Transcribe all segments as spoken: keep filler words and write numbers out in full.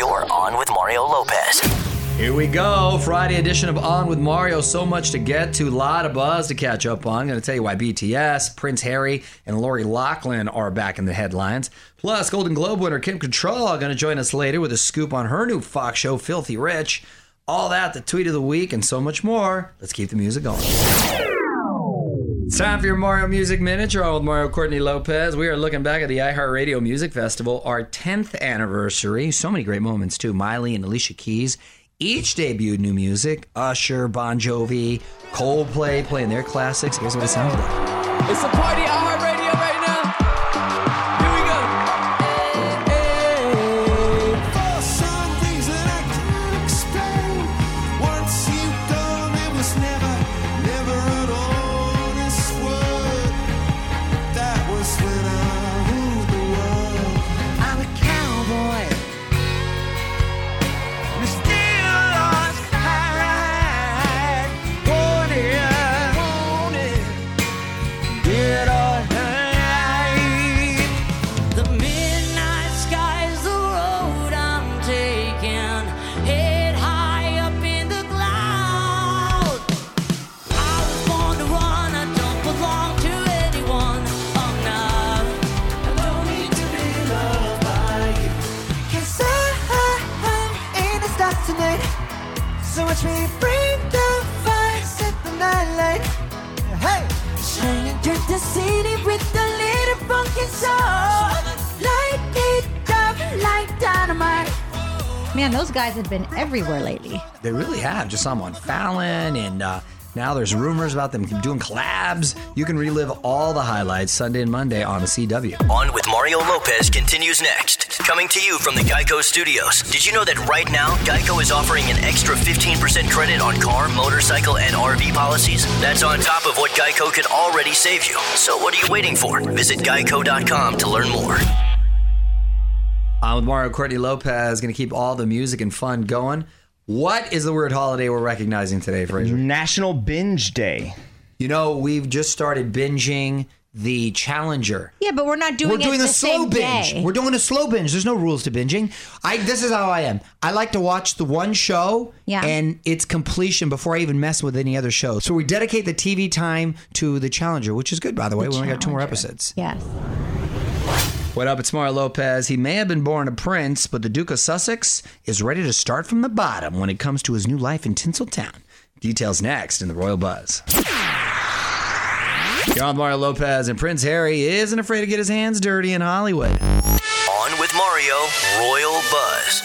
You're On With Mario Lopez. Here we go, Friday edition of On With Mario. So much to get to, a lot of buzz to catch up on. I'm going to tell you why B T S, Prince Harry, and Lori Loughlin are back in the headlines. Plus, Golden Globe winner Kim Cattrall is going to join us later with a scoop on her new Fox show, Filthy Rich. All that, the tweet of the week, and so much more. Let's keep the music going. It's time for your Mario Music Minute. You're on with Mario Courtney Lopez. We are looking back at the iHeartRadio Music Festival, our tenth anniversary. So many great moments, too. Miley and Alicia Keys each debuted new music. Usher, Bon Jovi, Coldplay playing their classics. Here's what it sounds like. It's a party at iHeartRadio right now. Here we go. Hey, hey. For some reason I can't explain. Once you've done, it was never, never an honest word. That was when I ruled the world. I'm a cowboy. So watch me bring the fire, set the night light. Hey! Shining through the city with a little funky soul. Light it up like dynamite. Man, those guys have been everywhere lately. They really have. Just saw them on Fallon, and uh, now there's rumors about them doing collabs. You can relive all the highlights Sunday and Monday on the C W. On With Mario Lopez continues next. Coming to you from the GEICO studios. Did you know that right now, GEICO is offering an extra fifteen percent credit on car, motorcycle, and R V policies? That's on top of what GEICO can already save you. So what are you waiting for? Visit geico dot com to learn more. I'm with Mario Courtney Lopez, going to keep all the music and fun going. What is the weird holiday we're recognizing today, Fraser? National Binge Day. You know, we've just started binging The Challenger. Yeah, but we're not doing. We're doing it the, the slow binge. Day. We're doing a slow binge. There's no rules to binging. I. This is how I am. I like to watch the one show yeah. and its completion before I even mess with any other show. So we dedicate the T V time to The Challenger, which is good, by the way. The we Challenger. Only got two more episodes. Yes. What up? It's Mario Lopez. He may have been born a prince, but the Duke of Sussex is ready to start from the bottom when it comes to his new life in Tinseltown. Details next in the Royal Buzz. You're on Mario Lopez, and Prince Harry isn't afraid to get his hands dirty in Hollywood. On With Mario, Royal Buzz.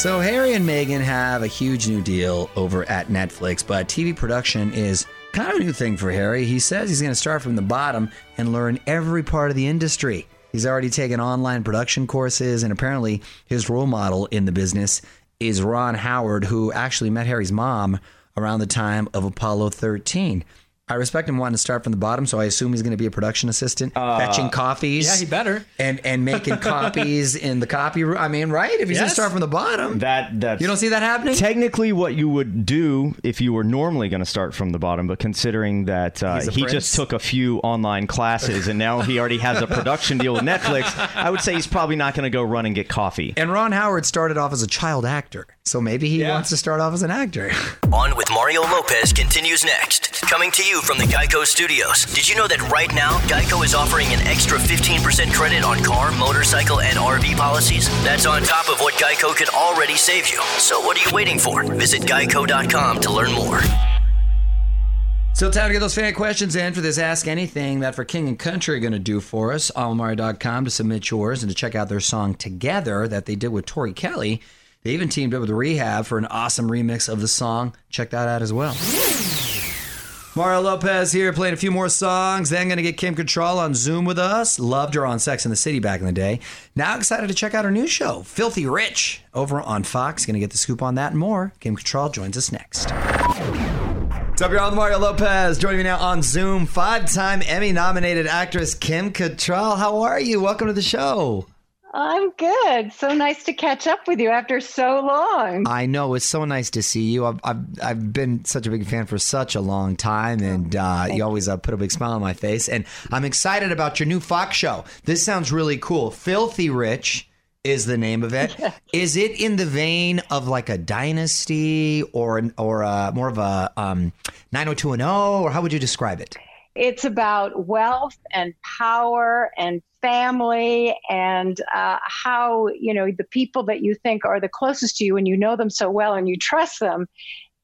So Harry and Meghan have a huge new deal over at Netflix, but T V production is kind of a new thing for Harry. He says he's going to start from the bottom and learn every part of the industry. He's already taken online production courses, and apparently his role model in the business is Ron Howard, who actually met Harry's mom around the time of Apollo thirteen. I respect him wanting to start from the bottom, so I assume he's going to be a production assistant, uh, fetching coffees. Yeah, he better. And and making copies in the copy room. I mean, right? If he's yes. going to start from the bottom. that that's You don't see that happening? Technically what you would do if you were normally going to start from the bottom, but considering that uh, he prince. just took a few online classes and now he already has a production deal with Netflix, I would say he's probably not going to go run and get coffee. And Ron Howard started off as a child actor, so maybe he yeah. wants to start off as an actor. On With Mario Lopez continues next. Coming to you from the GEICO studios. Did you know that right now, GEICO is offering an extra fifteen percent credit on car, motorcycle, and R V policies? That's on top of what GEICO can already save you. So what are you waiting for? Visit geico dot com to learn more. So time to get those fan questions in for this Ask Anything that For King and Country are going to do for us. all mario dot com to submit yours and to check out their song Together that they did with Tori Kelly. They even teamed up with Rehab for an awesome remix of the song. Check that out as well. Mario Lopez here, playing a few more songs. Then going to get Kim Cattrall on Zoom with us. Loved her on Sex and the City back in the day. Now excited to check out her new show, Filthy Rich, over on Fox. Going to get the scoop on that and more. Kim Cattrall joins us next. What's up, y'all? I'm Mario Lopez. Joining me now on Zoom, five-time Emmy-nominated actress Kim Cattrall. How are you? Welcome to the show. I'm good. So nice to catch up with you after so long. I know. It's so nice to see you. I've I've, I've been such a big fan for such a long time, and uh, you always uh, put a big smile on my face. And I'm excited about your new Fox show. This sounds really cool. Filthy Rich is the name of it. Is it in the vein of like a dynasty or an, or a, more of a um, nine oh two one oh, or how would you describe it? It's about wealth and power and family and uh, how, you know, the people that you think are the closest to you and you know them so well and you trust them,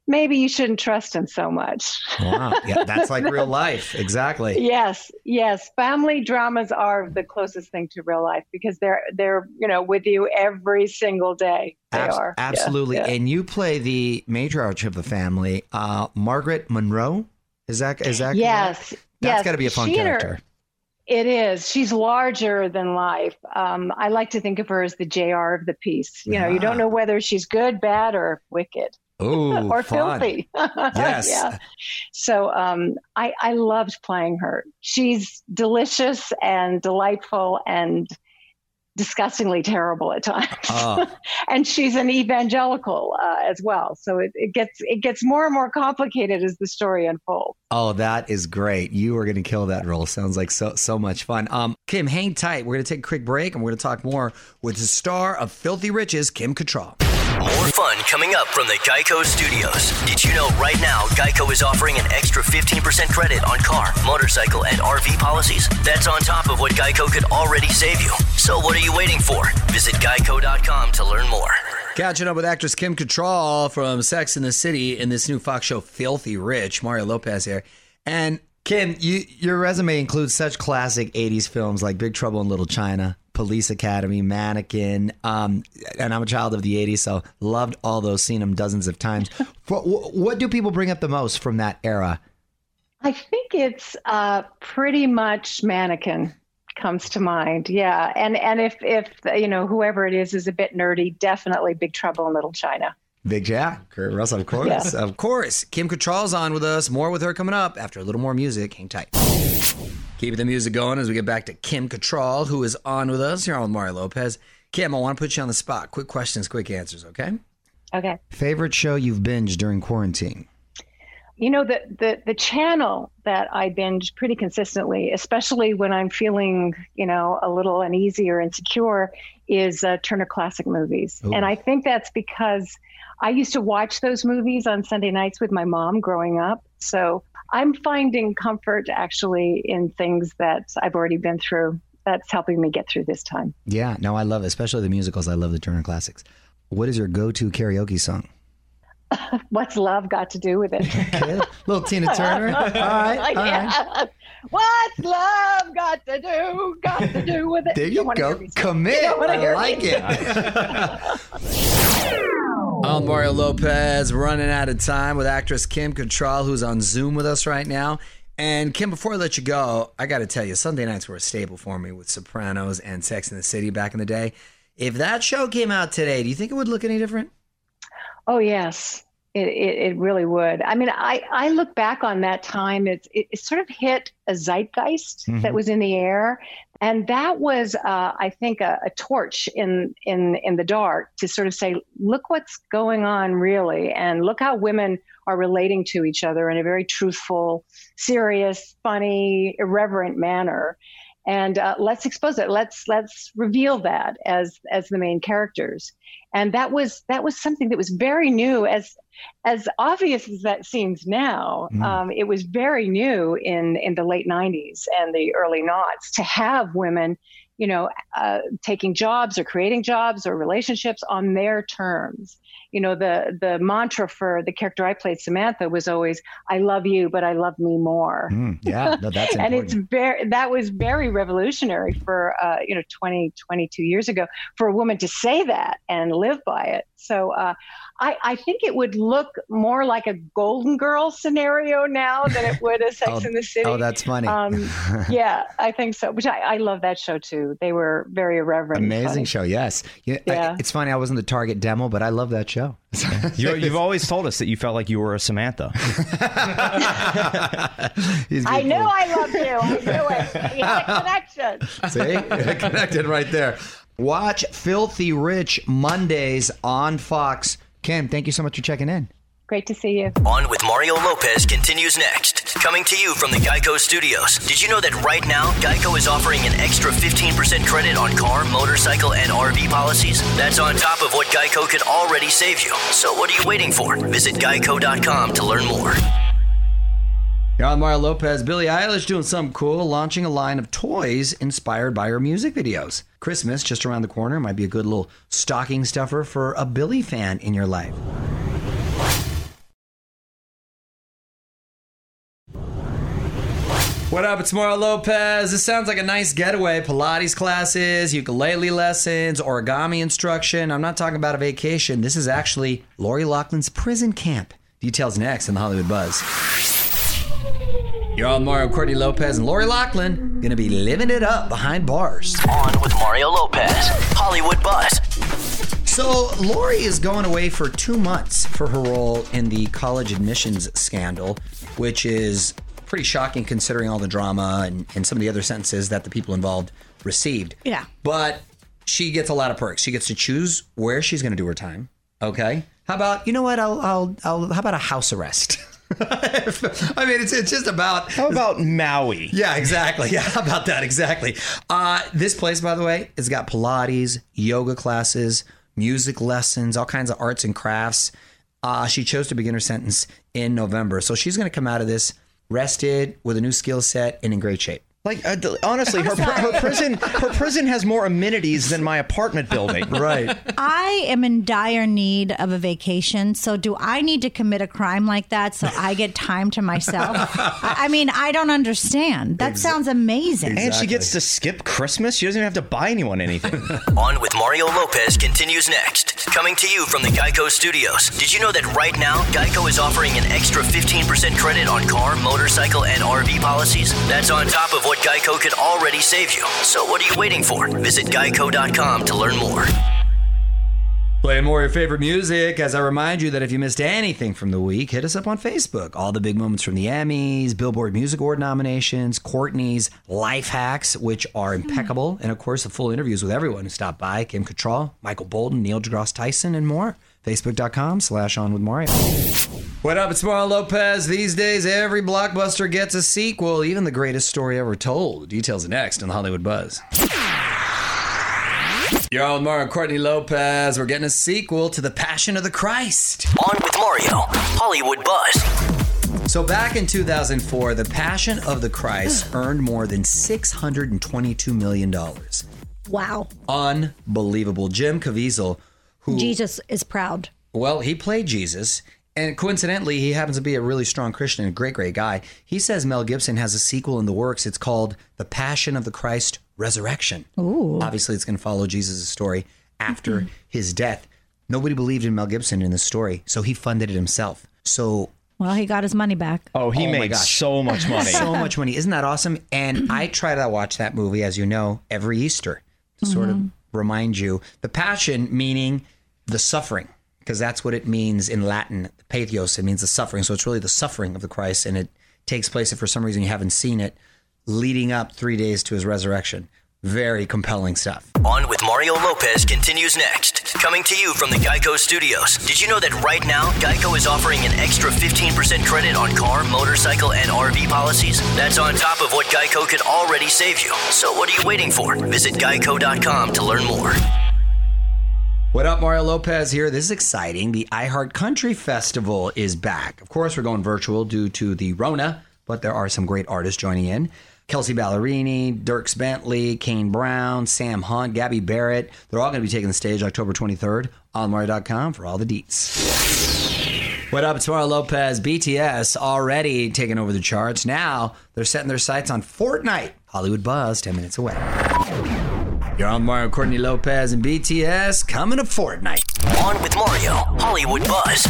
maybe you shouldn't trust them so much. Wow. Yeah, that's like real life. Exactly. Yes. Yes. Family dramas are the closest thing to real life because they're, they're, you know, with you every single day. They Abs- are. Absolutely. Yeah, yeah. And you play the matriarch of the family, uh, Margaret Monroe. Is that, is that? Yes. Correct? That's yes. got to be a fun she character. Her- It is. She's larger than life. Um, I like to think of her as the J R of the piece. You know, yeah. you don't know whether she's good, bad, or wicked. Ooh, or fun. Filthy. Yes. Yeah. So um, I, I loved playing her. She's delicious and delightful and disgustingly terrible at times. Uh. And she's an evangelical uh, as well. So it, it gets it gets more and more complicated as the story unfolds. Oh, that is great. You are going to kill that role. Sounds like so so much fun. Um, Kim, hang tight. We're going to take a quick break and we're going to talk more with the star of Filthy Rich's, Kim Cattrall. More fun coming up from the GEICO studios. Did you know right now GEICO is offering an extra fifteen percent credit on car, motorcycle, and R V policies? That's on top of what GEICO could already save you. So what are you waiting for? Visit geico dot com to learn more. Catching up with actress Kim Cattrall from Sex and the City in this new Fox show, Filthy Rich. Mario Lopez here. And Kim, you, your resume includes such classic eighties films like Big Trouble in Little China, Police Academy, Mannequin, um, and I'm a child of the eighties, so loved all those, seen them dozens of times. what, what do people bring up the most from that era? I think it's uh, pretty much Mannequin comes to mind. Yeah. And and if, if you know, whoever it is is a bit nerdy, definitely Big Trouble in Little China. Big yeah, Kurt Russell, of course. Yeah. Of course. Kim Cattrall's on with us. More with her coming up after a little more music. Hang tight. Keep the music going as we get back to Kim Cattrall, who is on with us. You're on with Mario Lopez. Kim, I want to put you on the spot. Quick questions, quick answers, okay? Okay. Favorite show you've binged during quarantine? You know, the, the, the channel that I binge pretty consistently, especially when I'm feeling, you know, a little uneasy or insecure, is uh, Turner Classic Movies. Ooh. And I think that's because I used to watch those movies on Sunday nights with my mom growing up. So I'm finding comfort actually in things that I've already been through. That's helping me get through this time. Yeah, no, I love it, especially the musicals. I love the Turner Classics. What is your go-to karaoke song? What's love got to do with it? Little Tina Turner. All right. All yeah. right. What's love got to do? Got to do with it. There you, you go. Commit. You I like me. It. I'm Mario Lopez, running out of time with actress Kim Cattrall, who's on Zoom with us right now. And Kim, before I let you go, I got to tell you, Sunday nights were a staple for me with Sopranos and Sex and the City back in the day. If that show came out today, do you think it would look any different? Oh, yes, it, it, it really would. I mean, I, I look back on that time. It, it, it sort of hit a zeitgeist mm-hmm. that was in the air. And that was, uh, I think, a, a torch in, in, in the dark to sort of say, look what's going on, really. And look how women are relating to each other in a very truthful, serious, funny, irreverent manner. And uh, let's expose it. Let's let's reveal that as as the main characters. And that was that was something that was very new, as as obvious as that seems now. Mm. Um, it was very new in, in the late nineties and the early noughts to have women, you know, uh, taking jobs or creating jobs or relationships on their terms. You know, the the mantra for the character I played, Samantha, was always, I love you, but I love me more. Mm, yeah, no, that's important. And it's very, that was very revolutionary for, uh, you know, twenty, twenty-two years ago for a woman to say that and live by it. So uh, I, I think it would look more like a Golden Girls scenario now than it would a Sex oh, in the City. Oh, that's funny. Um, yeah, I think so. Which I, I love that show, too. They were very irreverent. Amazing show, yes. You know, yeah. I, it's funny, I wasn't the target demo, but I love that show. You're, you've always told us that you felt like you were a Samantha. I knew I loved you. I knew it. We had a connection. See? Connected right there. Watch Filthy Rich Mondays on Fox. Kim, thank you so much for checking in. Great to see you. On with Mario Lopez continues next. Coming to you from the GEICO studios. Did you know that right now, GEICO is offering an extra fifteen percent credit on car, motorcycle, and R V policies? That's on top of what GEICO could already save you. So what are you waiting for? Visit geico dot com to learn more. Here on Mario Lopez, Billie Eilish doing something cool, launching a line of toys inspired by her music videos. Christmas, just around the corner, might be a good little stocking stuffer for a Billie fan in your life. What up? It's Mario Lopez. This sounds like a nice getaway. Pilates classes, ukulele lessons, origami instruction. I'm not talking about a vacation. This is actually Lori Loughlin's prison camp. Details next in the Hollywood Buzz. You're on Mario, Courtney Lopez, and Lori Loughlin. Gonna be living it up behind bars. On with Mario Lopez, Hollywood Buzz. So Lori is going away for two months for her role in the college admissions scandal, which is pretty shocking considering all the drama and, and some of the other sentences that the people involved received. Yeah. But she gets a lot of perks. She gets to choose where she's going to do her time. Okay. How about, you know what? I'll, I'll, I'll, how about a house arrest? I mean, it's it's just about... How about Maui? Yeah, exactly. Yeah, how about that? Exactly. Uh, this place, by the way, it's got Pilates, yoga classes, music lessons, all kinds of arts and crafts. Uh, she chose to begin her sentence in November. So she's going to come out of this rested, with a new skill set, and in great shape. Like, uh, honestly, her, her prison her prison has more amenities than my apartment building. Right. I am in dire need of a vacation, so do I need to commit a crime like that so I get time to myself? I, I mean, I don't understand. That exactly. Sounds amazing. Exactly. And she gets to skip Christmas? She doesn't even have to buy anyone anything. On with Mario Lopez continues next. Coming to you from the GEICO studios. Did you know that right now, GEICO is offering an extra fifteen percent credit on car, motorcycle, and R V policies? That's on top of what... What GEICO could already save you. So what are you waiting for? Visit geico dot com to learn more. Playing more of your favorite music. As I remind you that if you missed anything from the week, hit us up on Facebook. All the big moments from the Emmys, Billboard Music Award nominations, Courtney's life hacks, which are impeccable, and of course the full interviews with everyone who stopped by: Kim Cattrall, Michael Bolton, Neil deGrasse Tyson, and more. Facebook dot com slash on with Mario. What up? It's Mario Lopez. These days, every blockbuster gets a sequel, even the greatest story ever told. Details next on the Hollywood Buzz. You're on with Mario, Courtney Lopez. We're getting a sequel to The Passion of the Christ. On with Mario, Hollywood Buzz. So back in two thousand four, The Passion of the Christ earned more than six hundred twenty-two million dollars. Wow. Unbelievable. Jim Caviezel, who... Jesus is proud. Well, he played Jesus. And coincidentally, he happens to be a really strong Christian and a great, great guy. He says Mel Gibson has a sequel in the works. It's called The Passion of the Christ Resurrection. Ooh. Obviously, it's going to follow Jesus' story after mm-hmm. his death. Nobody believed in Mel Gibson in this story, so he funded it himself. So, Well, he got his money back. Oh, he oh made so much money. So much money. Isn't that awesome? And I try to watch that movie, as you know, every Easter to mm-hmm. sort of remind you. The Passion meaning the suffering. Because that's what it means in Latin, pathos, it means the suffering. So it's really the suffering of the Christ, and it takes place, if for some reason you haven't seen it, leading up three days to his resurrection. Very compelling stuff. On with Mario Lopez continues next. Coming to you from the GEICO studios. Did you know that right now, GEICO is offering an extra fifteen percent credit on car, motorcycle, and R V policies? That's on top of what GEICO could already save you. So what are you waiting for? Visit geico dot com to learn more. What up, Mario Lopez here. This is exciting. The iHeart Country Festival is back. Of course, we're going virtual due to the Rona, but there are some great artists joining in. Kelsey Ballerini, Dierks Bentley, Kane Brown, Sam Hunt, Gabby Barrett. They're all going to be taking the stage October twenty-third on Mario dot com for all the deets. What up, it's Mario Lopez. B T S already taking over the charts. Now they're setting their sights on Fortnite. Hollywood Buzz, ten minutes away. You're on Mario, Courtney Lopez, and B T S coming to Fortnite. On with Mario, Hollywood Buzz.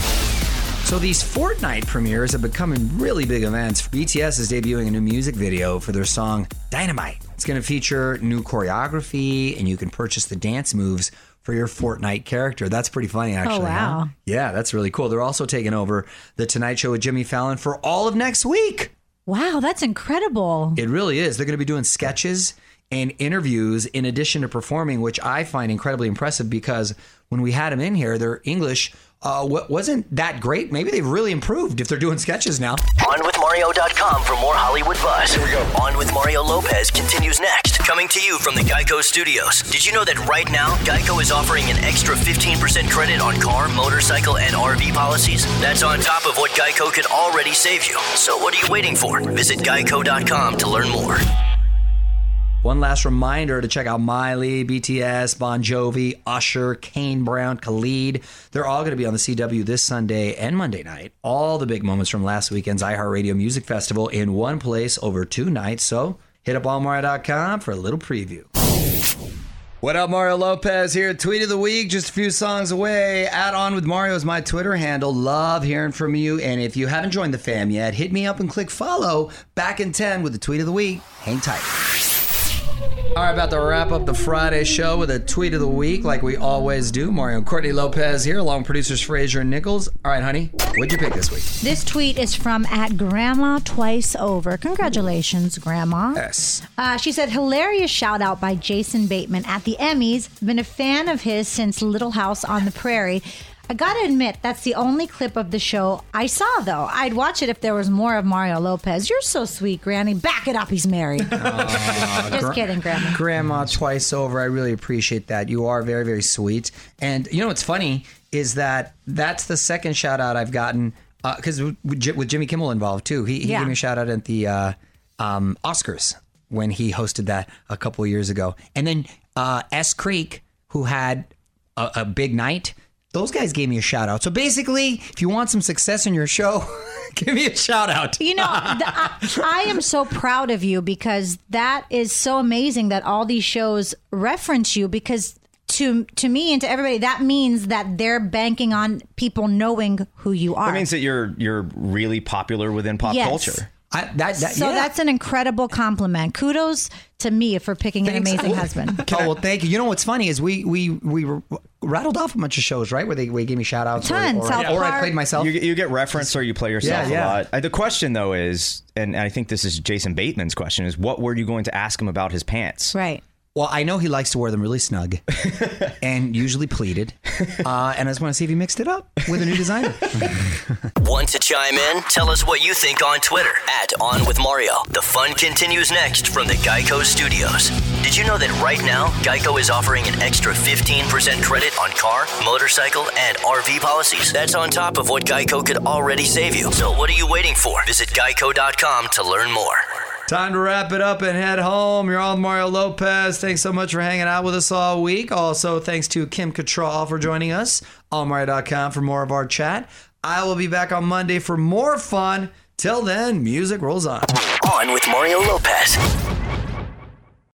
So these Fortnite premieres have become really big events. B T S is debuting a new music video for their song Dynamite. It's going to feature new choreography, and you can purchase the dance moves for your Fortnite character. That's pretty funny, actually. Oh, wow. Huh? Yeah, that's really cool. They're also taking over The Tonight Show with Jimmy Fallon for all of next week. Wow, that's incredible. It really is. They're going to be doing sketches and interviews in addition to performing, which I find incredibly impressive because when we had them in here, their English uh, wasn't that great. Maybe they've really improved if they're doing sketches now. on with mario dot com for more Hollywood buzz. Here we go. On with Mario Lopez continues next. Coming to you from the GEICO studios. Did you know that right now, GEICO is offering an extra fifteen percent credit on car, motorcycle, and R V policies? That's on top of what GEICO can already save you. So what are you waiting for? Visit geico dot com to learn more. One last reminder to check out Miley, B T S, Bon Jovi, Usher, Kane Brown, Khalid. They're all going to be on the C W this Sunday and Monday night. All the big moments from last weekend's iHeartRadio Music Festival in one place over two nights. So hit up on mario dot com for a little preview. What up, Mario Lopez here. Tweet of the week, just a few songs away. At On With Mario is my Twitter handle. Love hearing from you. And if you haven't joined the fam yet, hit me up and click follow. Back in ten with the Tweet of the Week. Hang tight. All right, about to wrap up the Friday show with a tweet of the week like we always do. Mario and Courtney Lopez here, along with producers Fraser and Nichols. All right, honey, what'd you pick this week? This tweet is from at Grandma Twice Over. Congratulations, Grandma. Yes. Uh, she said, hilarious shout out by Jason Bateman at the Emmys. Been a fan of his since Little House on the Prairie. I gotta admit, that's the only clip of the show I saw, though. I'd watch it if there was more of Mario Lopez. You're so sweet, Granny. Back it up, he's married. Uh, Just gra- kidding, Grandma. Grandma Twice Over, I really appreciate that. You are very, very sweet. And you know what's funny is that that's the second shout-out I've gotten, because uh, with, with Jimmy Kimmel involved, too. He, he yeah. gave me a shout-out at the uh, um, Oscars when he hosted that a couple of years ago. And then uh, S. Creek, who had a, a big night, those guys gave me a shout out. So basically, if you want some success in your show, give me a shout out. You know, the, I, I am so proud of you because that is so amazing that all these shows reference you, because to to me and to everybody, that means that they're banking on people knowing who you are. That means that you're you're really popular within pop yes. culture. I, that, that, so yeah. that's an incredible compliment. Kudos to me for picking Thanks. an amazing husband. Oh, well, thank you. You know what's funny is we we we were rattled off a bunch of shows, right? Where they, where they gave me shout outs. Tons. Or, or, yeah. or I played myself. You, you get referenced or you play yourself yeah, yeah. a lot. I, the question, though, is, and I think this is Jason Bateman's question, is what were you going to ask him about his pants? Right. Well, I know he likes to wear them really snug and usually pleated. Uh, and I just want to see if he mixed it up with a new designer. Want to chime in? Tell us what you think on Twitter at On With Mario. The fun continues next from the GEICO studios. Did you know that right now, GEICO is offering an extra fifteen percent credit on car, motorcycle, and R V policies? That's on top of what GEICO could already save you. So what are you waiting for? Visit geico dot com to learn more. Time to wrap it up and head home. You're on Mario Lopez. Thanks so much for hanging out with us all week. Also, thanks to Kim Cattrall for joining us on Mario dot com for more of our chat. I will be back on Monday for more fun. Till then, music rolls on. On with Mario Lopez.